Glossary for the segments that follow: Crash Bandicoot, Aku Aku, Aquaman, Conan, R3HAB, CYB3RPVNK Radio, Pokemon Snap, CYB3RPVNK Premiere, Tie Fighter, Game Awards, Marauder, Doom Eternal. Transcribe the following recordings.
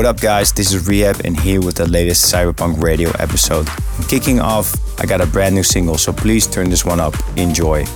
What up, guys? This is R3HAB and here with the latest Cyberpunk Radio episode. Kicking off, I got a brand new single, so please turn this one up. Enjoy.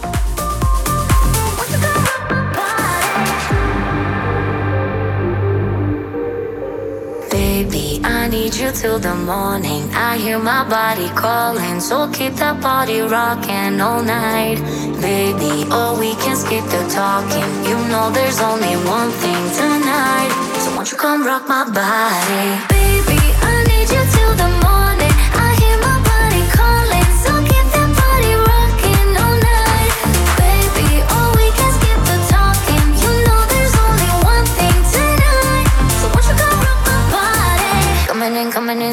Baby, I need you till the morning. I hear my body calling, so keep that body rocking all night. Baby, oh, we can skip the talking. You know there's only one thing tonight. So won't you come rock my body? Baby, I need you till the morning. I hear my body calling, so keep that body rocking all night. Baby, oh, we can skip the talking. You know there's only one thing tonight. So won't you come rock my body? Coming in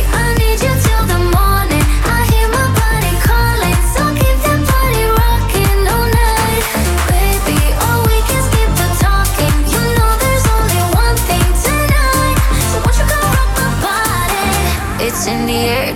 I need you till the morning. In the air,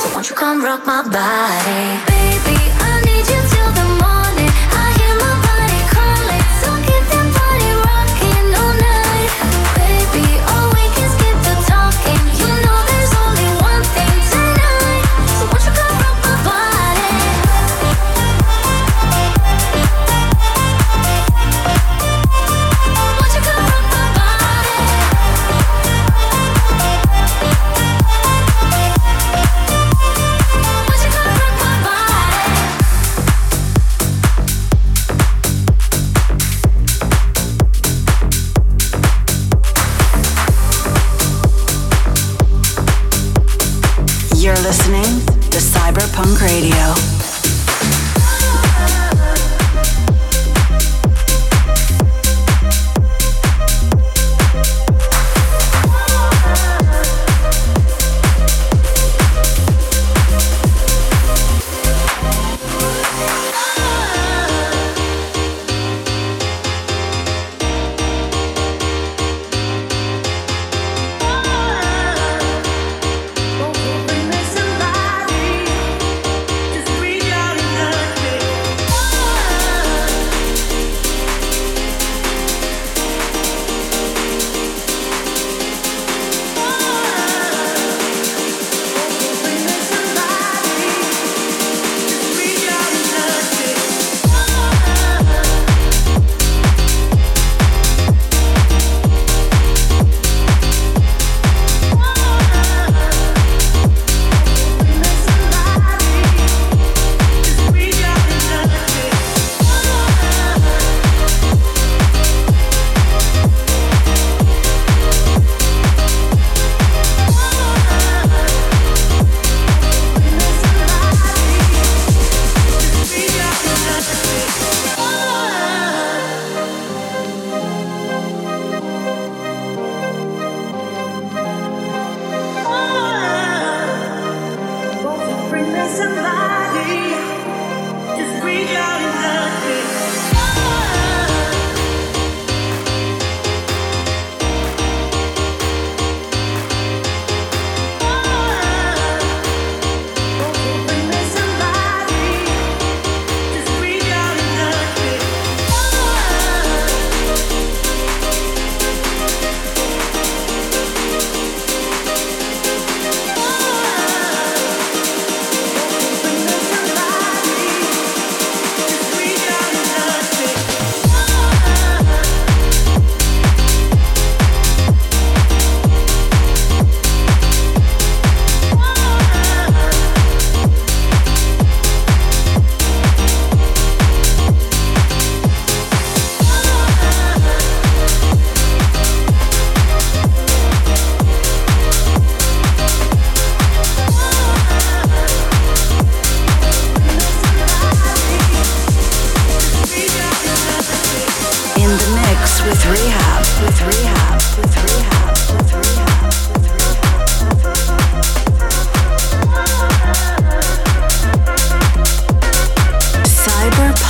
So won't you come rock my body? Baby, I need you till the morning. I hear my body calling, so keep that body rocking all night. Baby, oh, we can skip the talking. You know there's only one thing tonight. So won't you come rock my body? Won't you come rock my body? Listening to Cyberpunk Radio.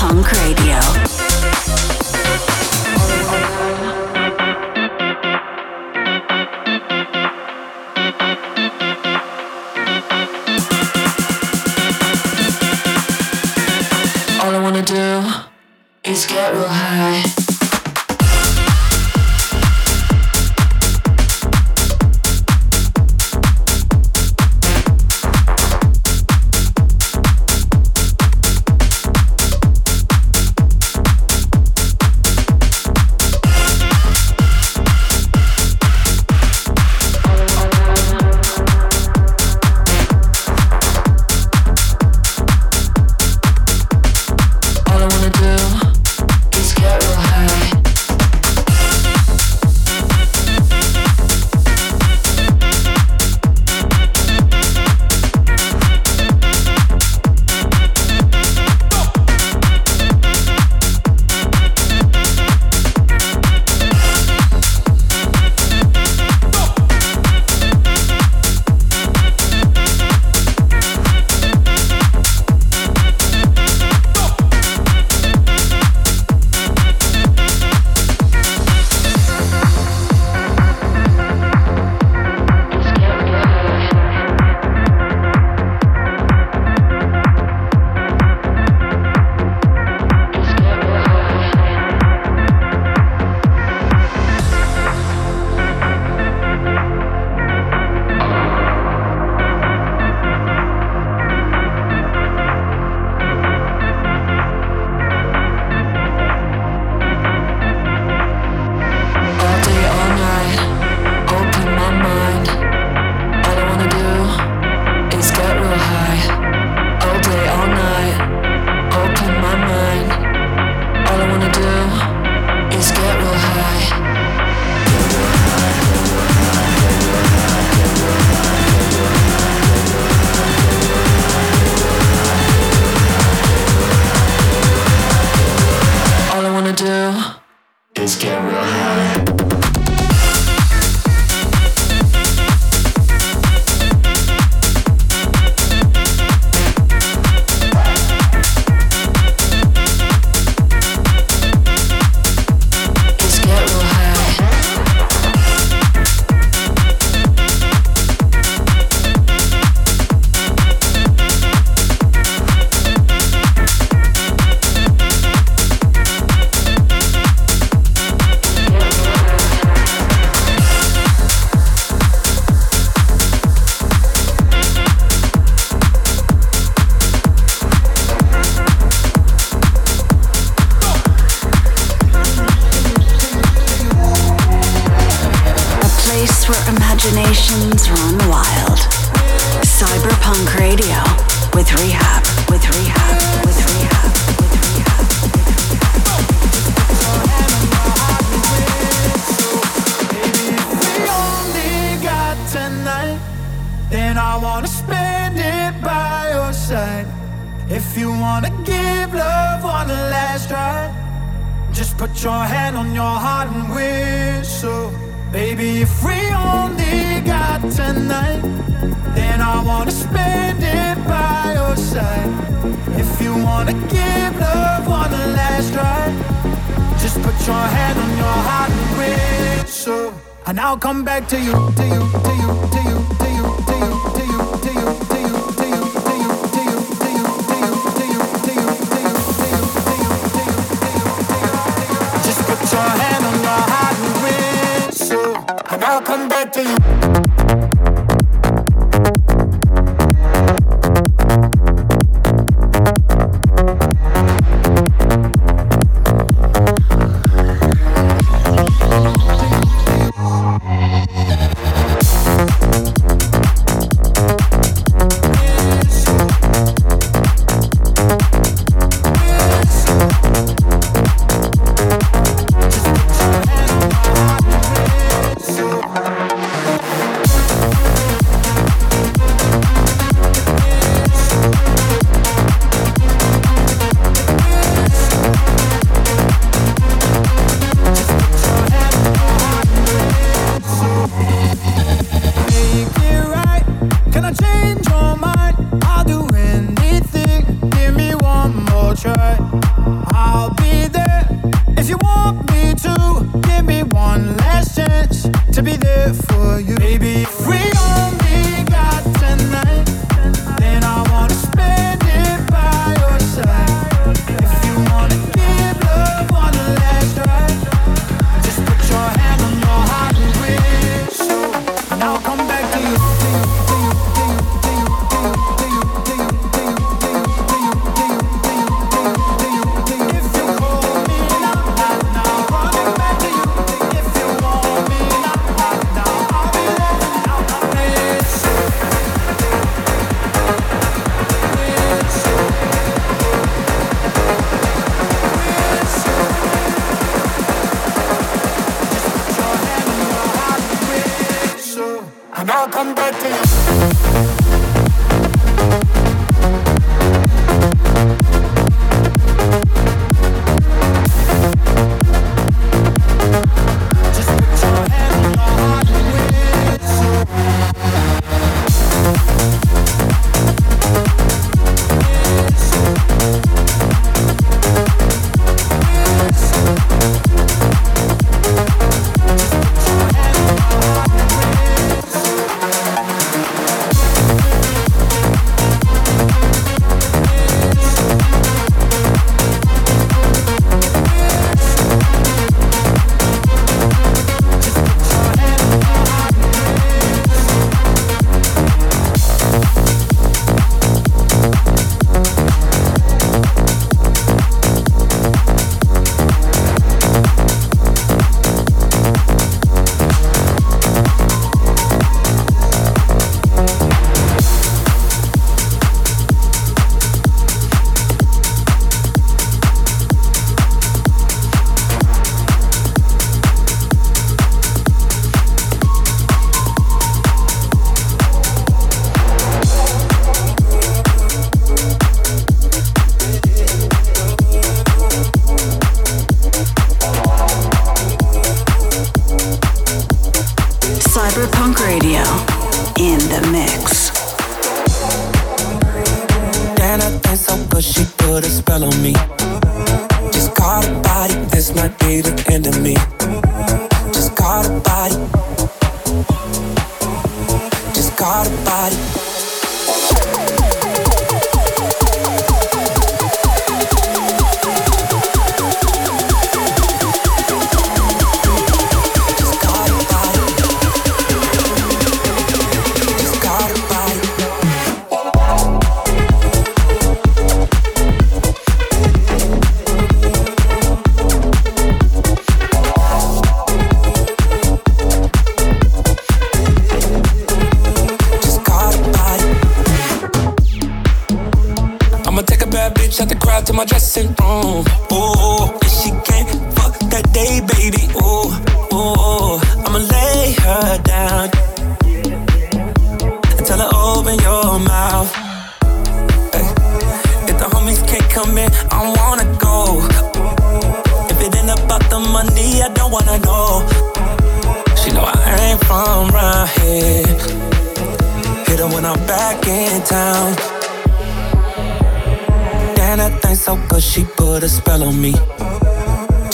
Punk Radio. All I wanna do is get real high. there for you. Baby, if we only got tonight, then I wanna spend it by your side. If you wanna give love on the last ride, just put your hand on your heart and wish. So now I'll come back to you.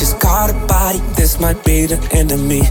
Just got a body, that's my favorite enemy.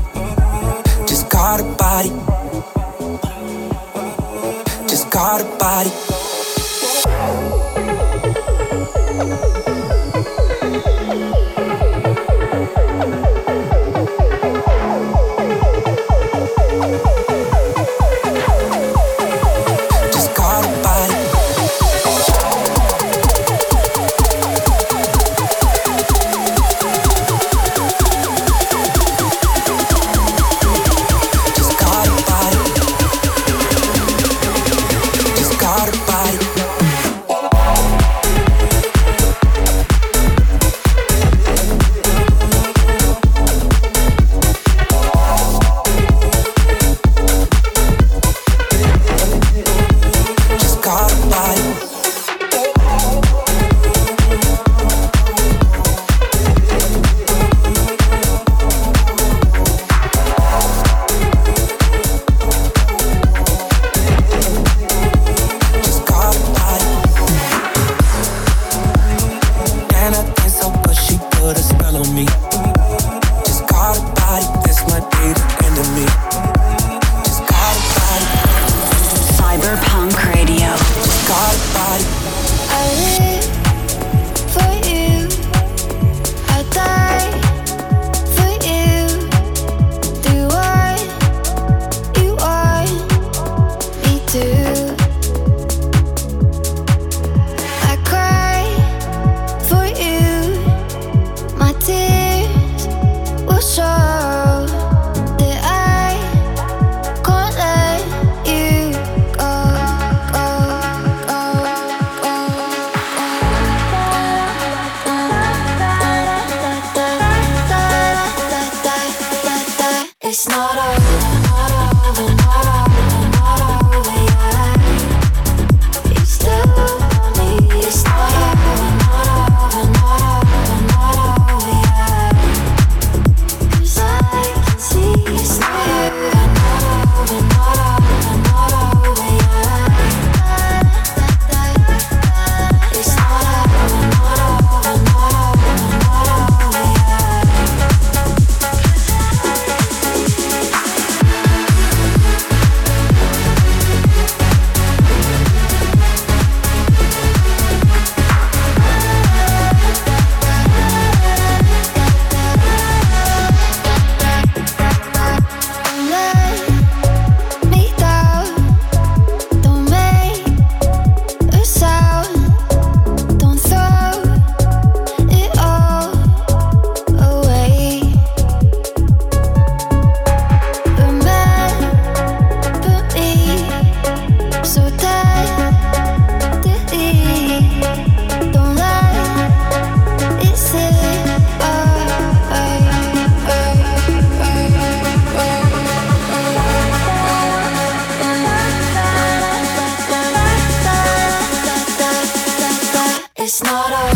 It's not over.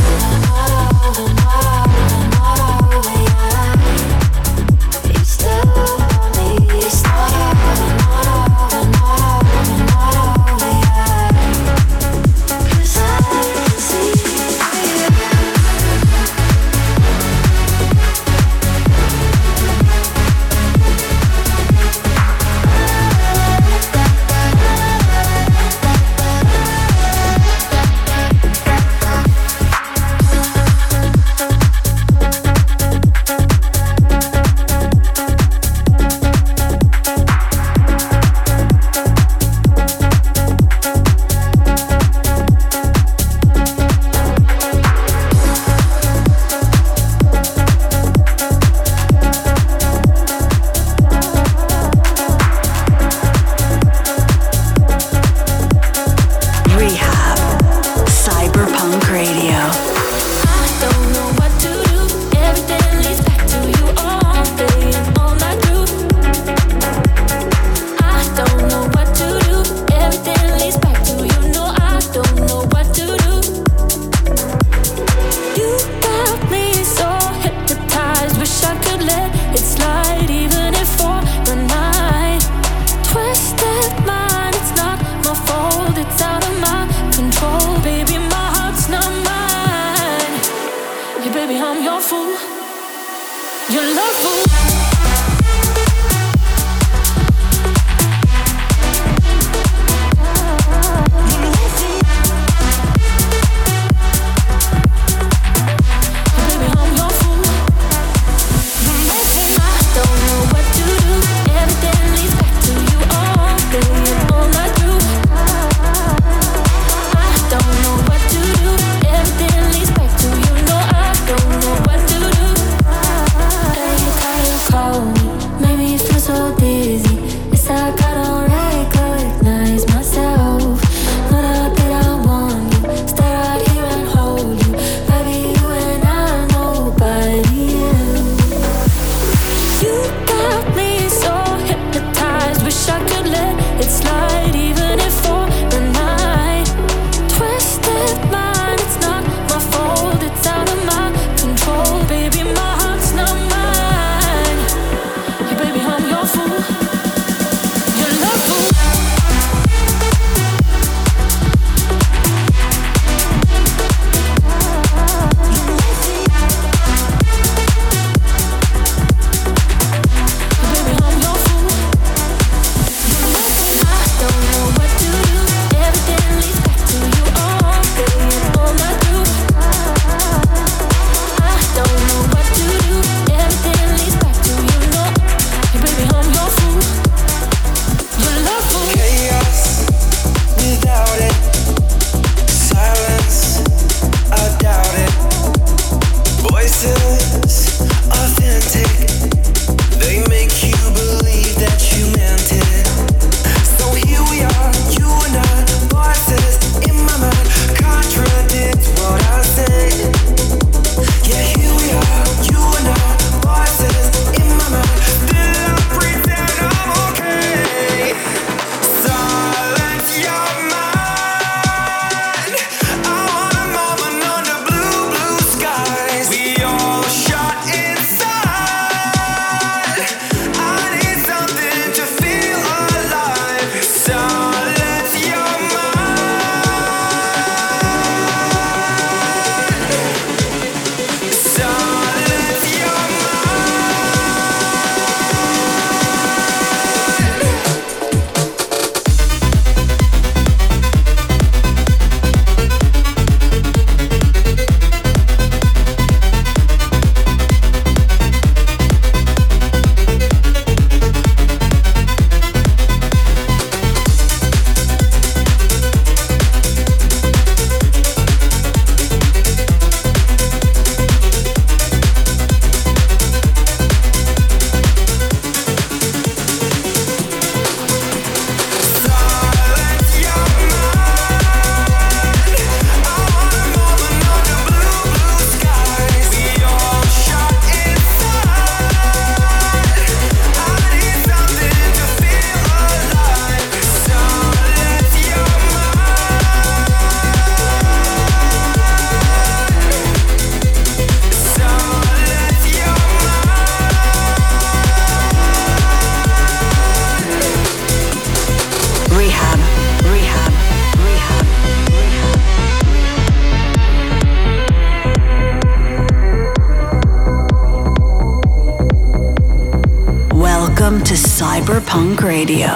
Cyberpunk Radio.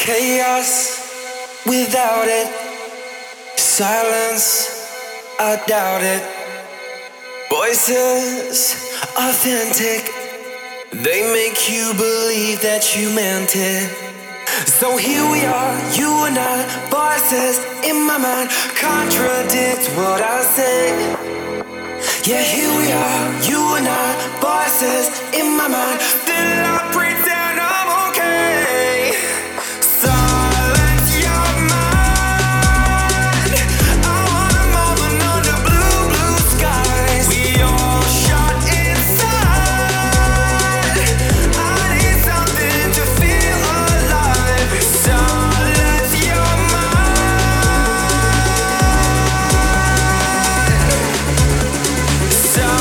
Chaos without it, silence, I doubt it. Voices authentic, they make you believe that you meant it. So here we are, you and I, voices in my mind, contradict what I say. Yeah, here we are, you and I, voices in my mind. Still I pretend I'm okay. Silence your mind. I want a moment under blue, blue skies. We all shot inside. I need something to feel alive. Silence your mind. Silence your mind.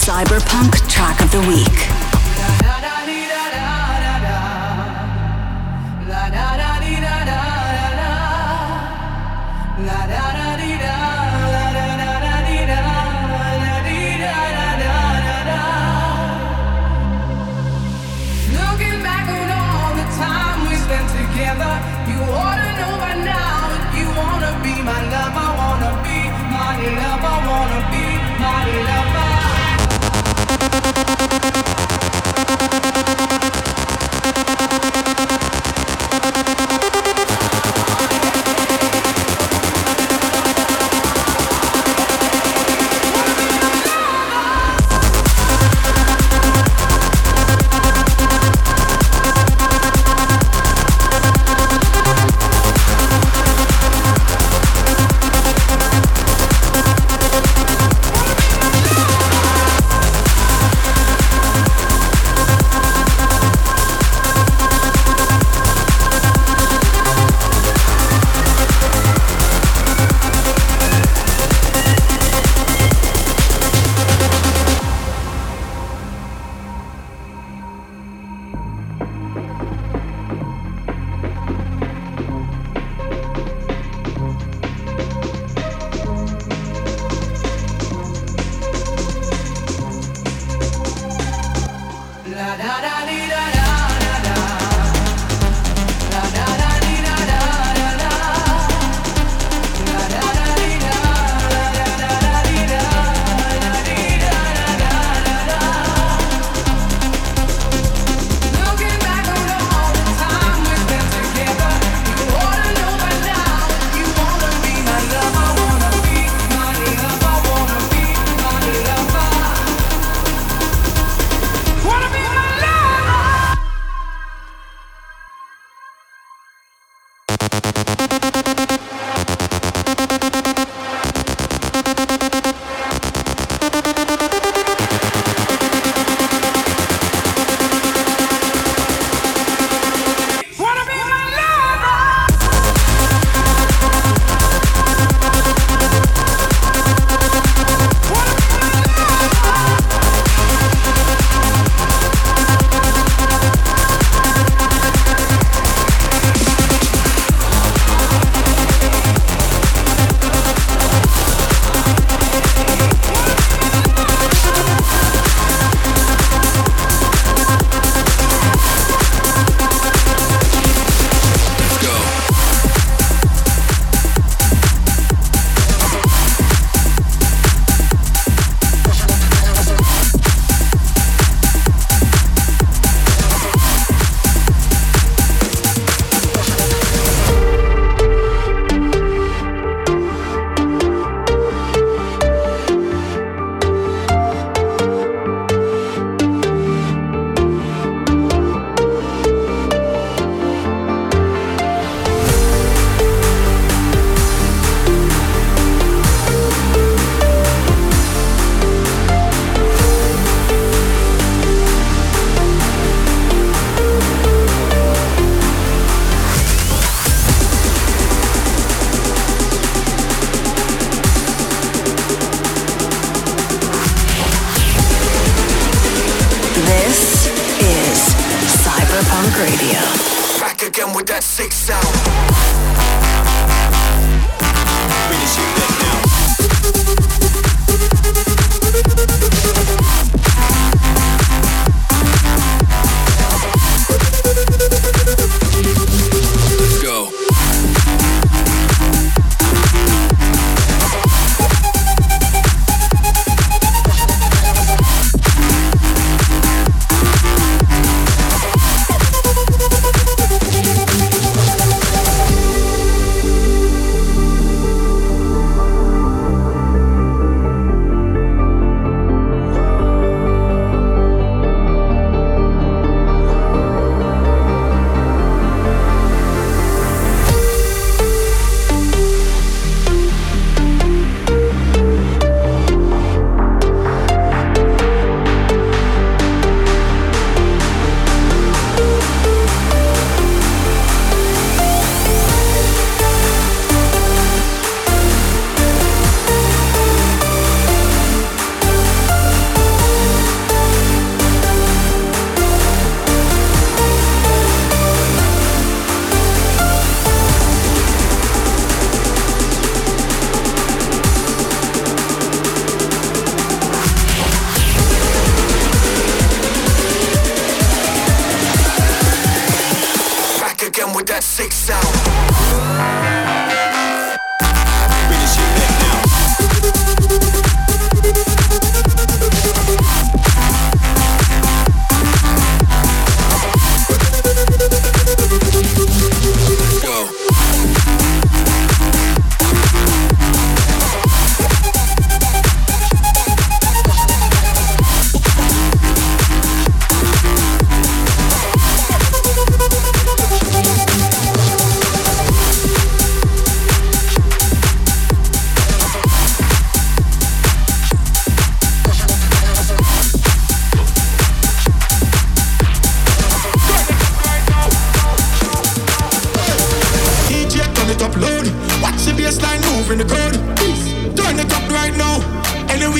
Cyberpunk Track of the Week.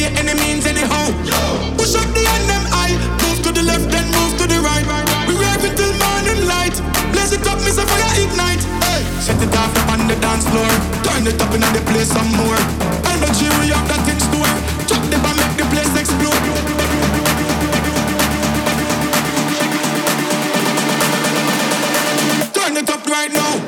way, any means, anyhow. Push up the hand, them high. Move to the left, then move to the right. We rave until morning light. Blaze it up, miss a fire, ignite. Hey. Set it off up on the dance floor. Turn it up and the place some more. Energy, we have that in store. Chop the bomb, make the place explode. Right now.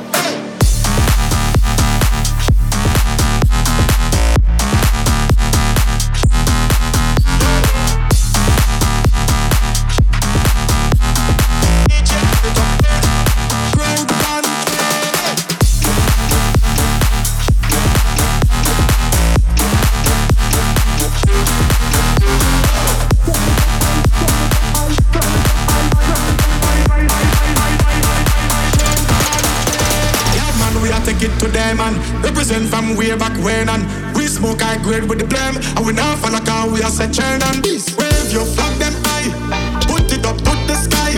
Represent from way back when, and we smoke high grade with the blame. And we now follow car, we are set churn and peace. Wave your flag, them high. Put it up, put the sky.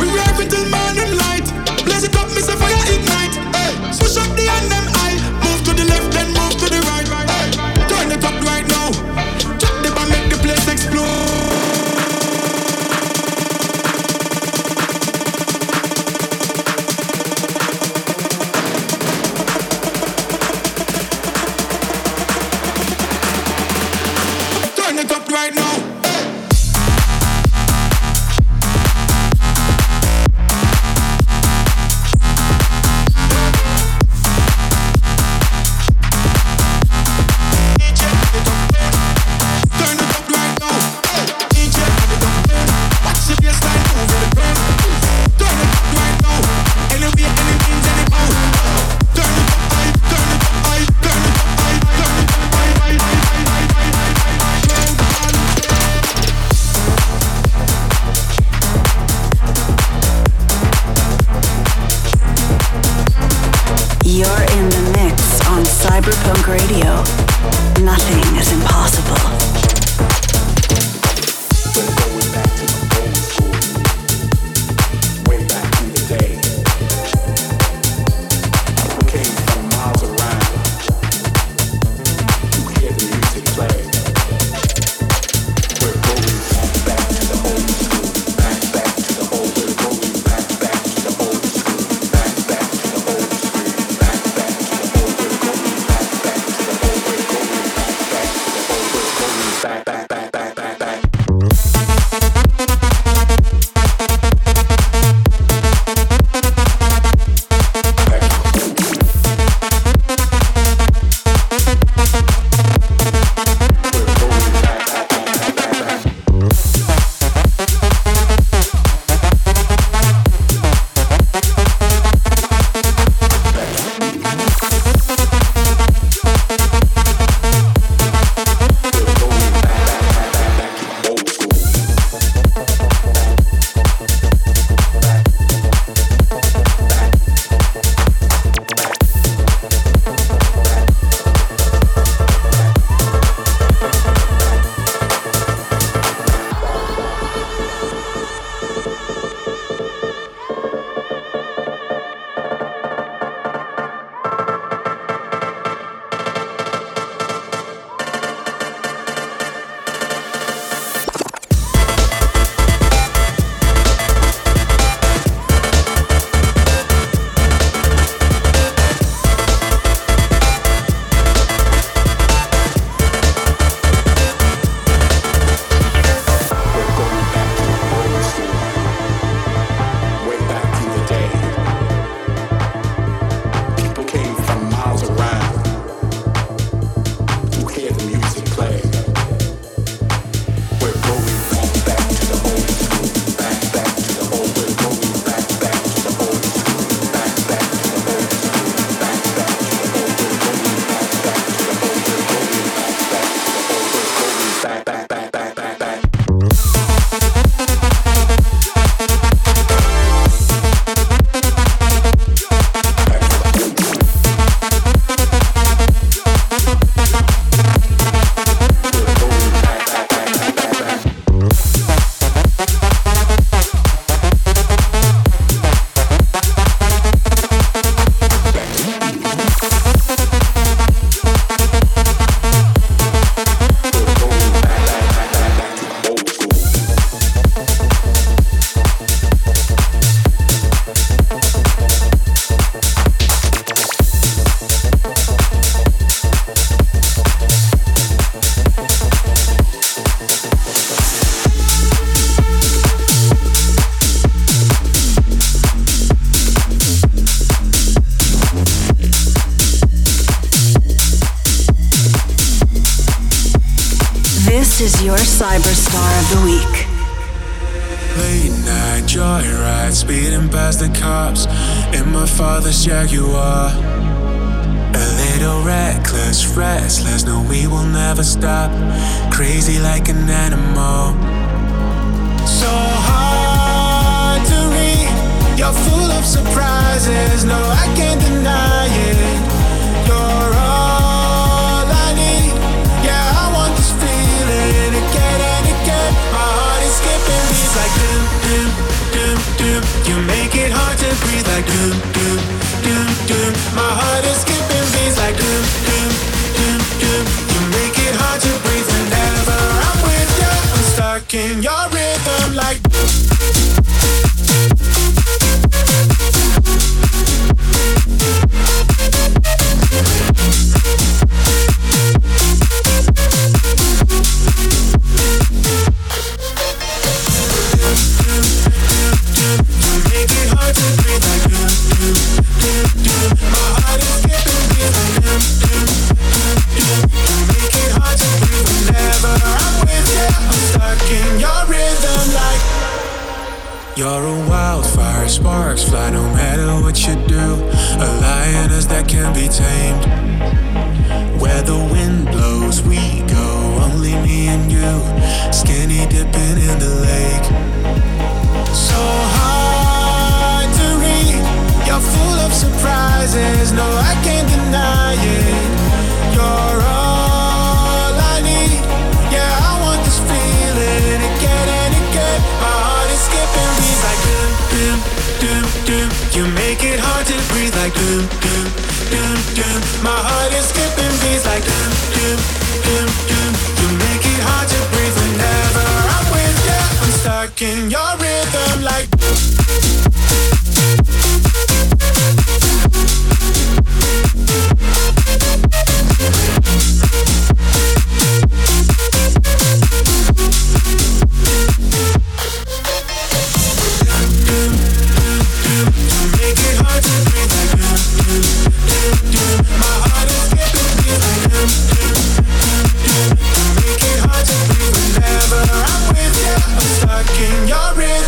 We rave until morning light. Blaze it up, miss a fire, ignite. Hey. Push up the hand, them high. Move to the left, then move to the right. Hey. Turn it up right now. Chop the bomb, make the place explode. is your Cyberstar of the Week. Late night joyride, speeding past the cops in my father's Jaguar. A little reckless, restless, no we will never stop. Crazy like an animal, so hard to read. You're full of surprises, no I can't deny it. You're all I need, yeah I want this feeling again and again. My heart is skipping beats like doom, doom, doom, doom. You make it hard to breathe like doom, doom, doom, doom. My heart is skipping beats like doom, doom, doom, doom. You make it hard to breathe whenever I'm with you. I'm stuck in your rhythm like you're a wildfire, sparks fly no matter what you do. A lioness that can be tamed. Where the wind blows we go, only me and you. Skinny dipping in the lake. So hard to read, you're full of surprises, no I can't deny it. You're all I need, yeah I want this feeling again and again. My heart is skipping. Doom, doom, doom. You make it hard to breathe like doom, doom, doom, doom. My heart is skipping beats like doom, doom, doom, doom. You make it hard to breathe whenever I'm with you. I'm stuck in your rhythm like in your rib.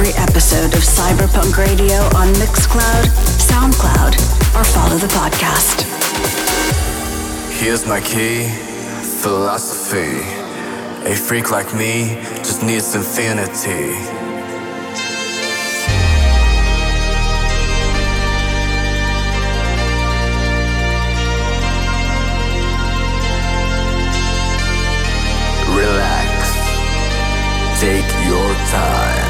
every episode of Cyberpunk Radio on Mixcloud, SoundCloud, or follow the podcast. Here's my key, philosophy. A freak like me just needs infinity. Take your time.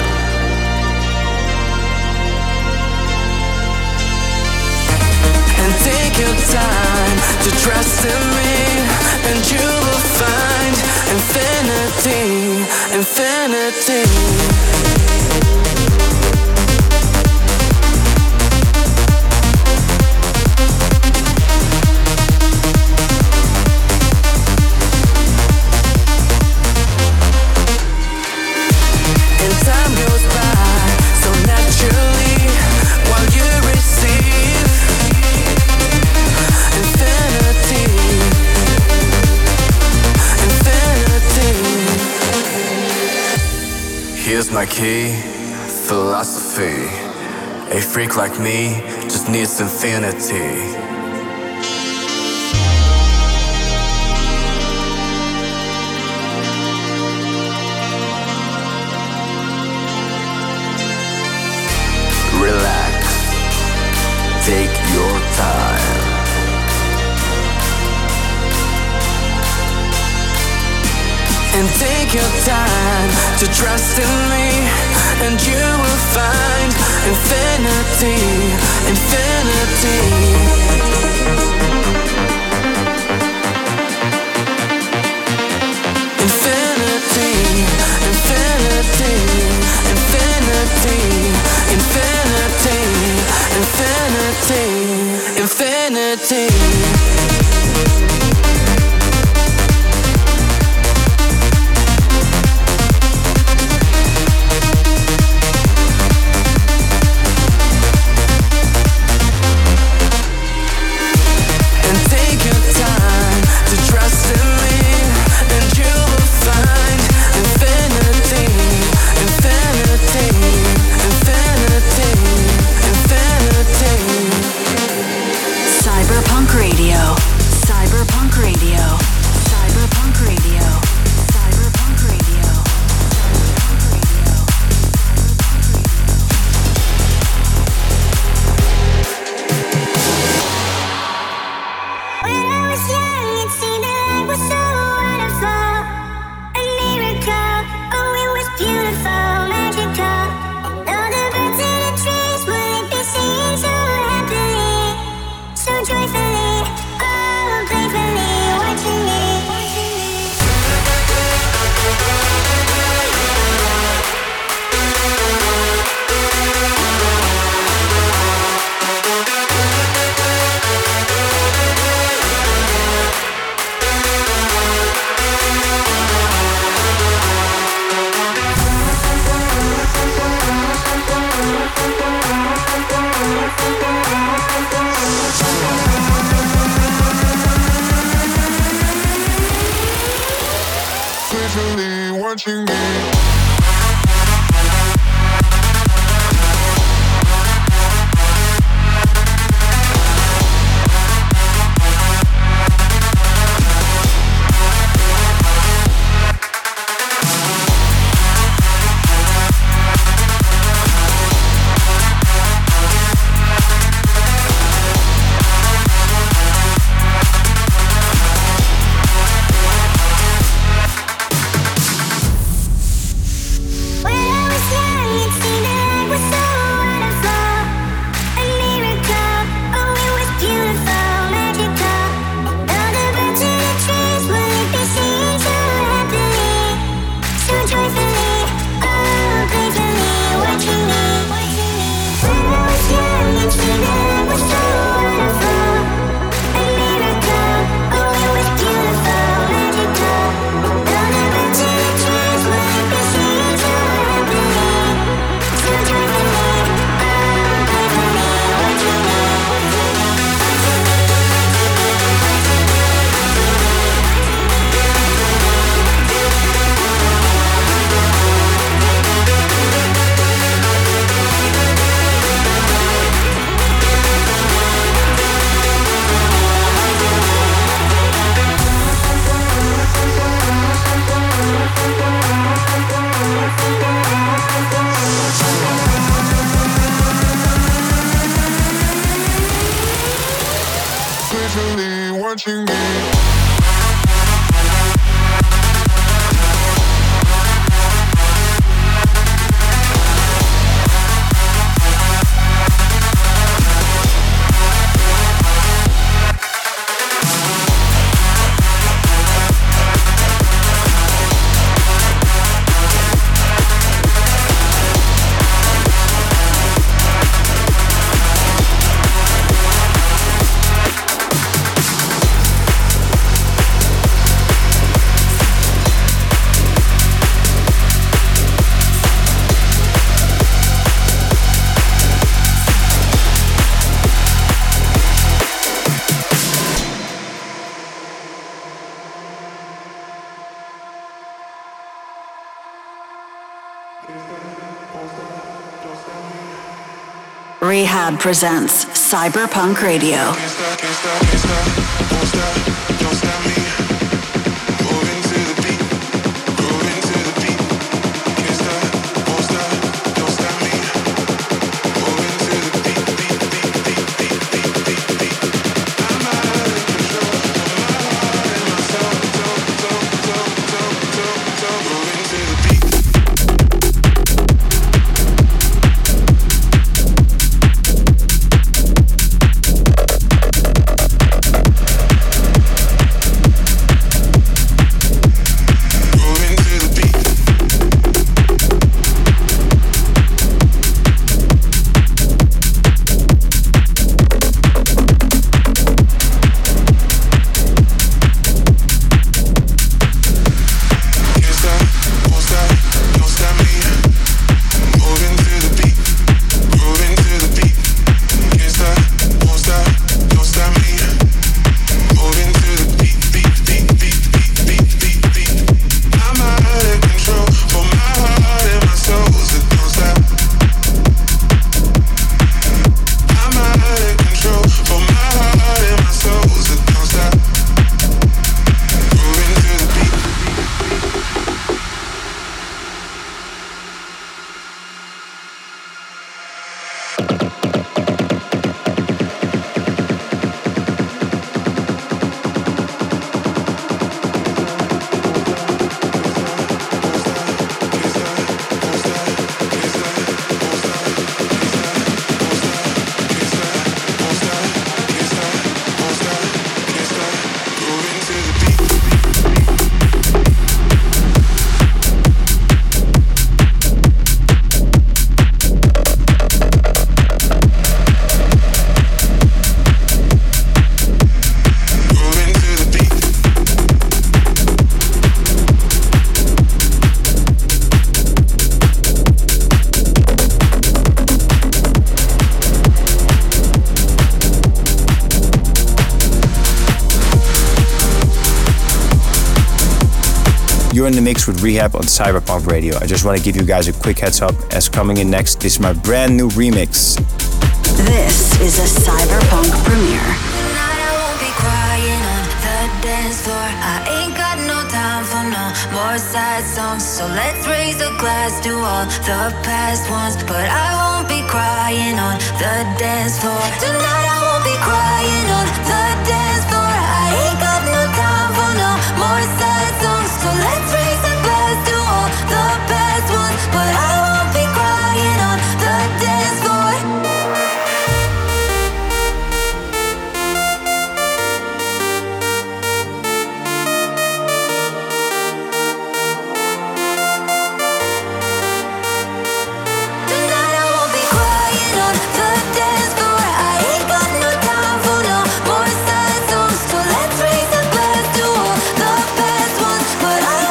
And take your time to trust in me, and you will find infinity. Here's my key, philosophy. A freak like me just needs infinity. Relax, take your time. And take your time to trust in me, and you will find infinity. Punk Radio. R3HAB presents Cyberpunk Radio. You're in the mix with R3HAB on Cyberpunk Radio. I just want to give you guys a quick heads up as coming in next is my brand new remix. This is a Cyberpunk premiere. Tonight I won't be crying on the dance floor. I ain't got no time for no more sad songs. So let's raise a glass to all the past ones. But I won't be crying on the dance floor. Tonight I won't be crying on the dance floor. I ain't got no time for no more sad songs. So let's raise a glass to all the best ones. But I won't be crying on the dance floor. Tonight I won't be crying on the dance floor. I ain't got no time for no more sad songs. So let's raise a glass to all the best ones. But I won't be crying on the dance floor.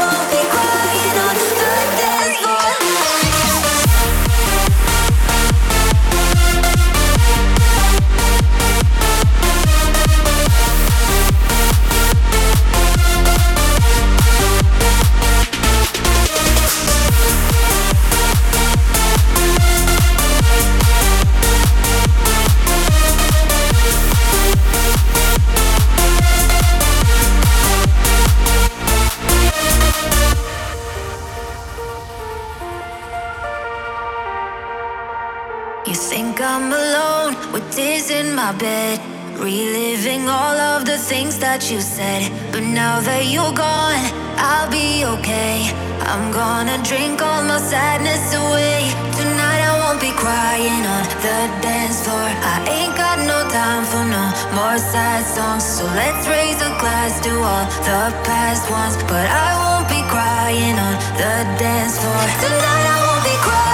You think I'm alone with tears in my bed, reliving all of the things that you said. But now that you're gone, I'll be okay. I'm gonna drink all my sadness away. Tonight I won't be crying on the dance floor. I ain't got no time for no more sad songs. So let's raise a glass to all the past ones. But I won't be crying on the dance floor. Tonight I won't be crying.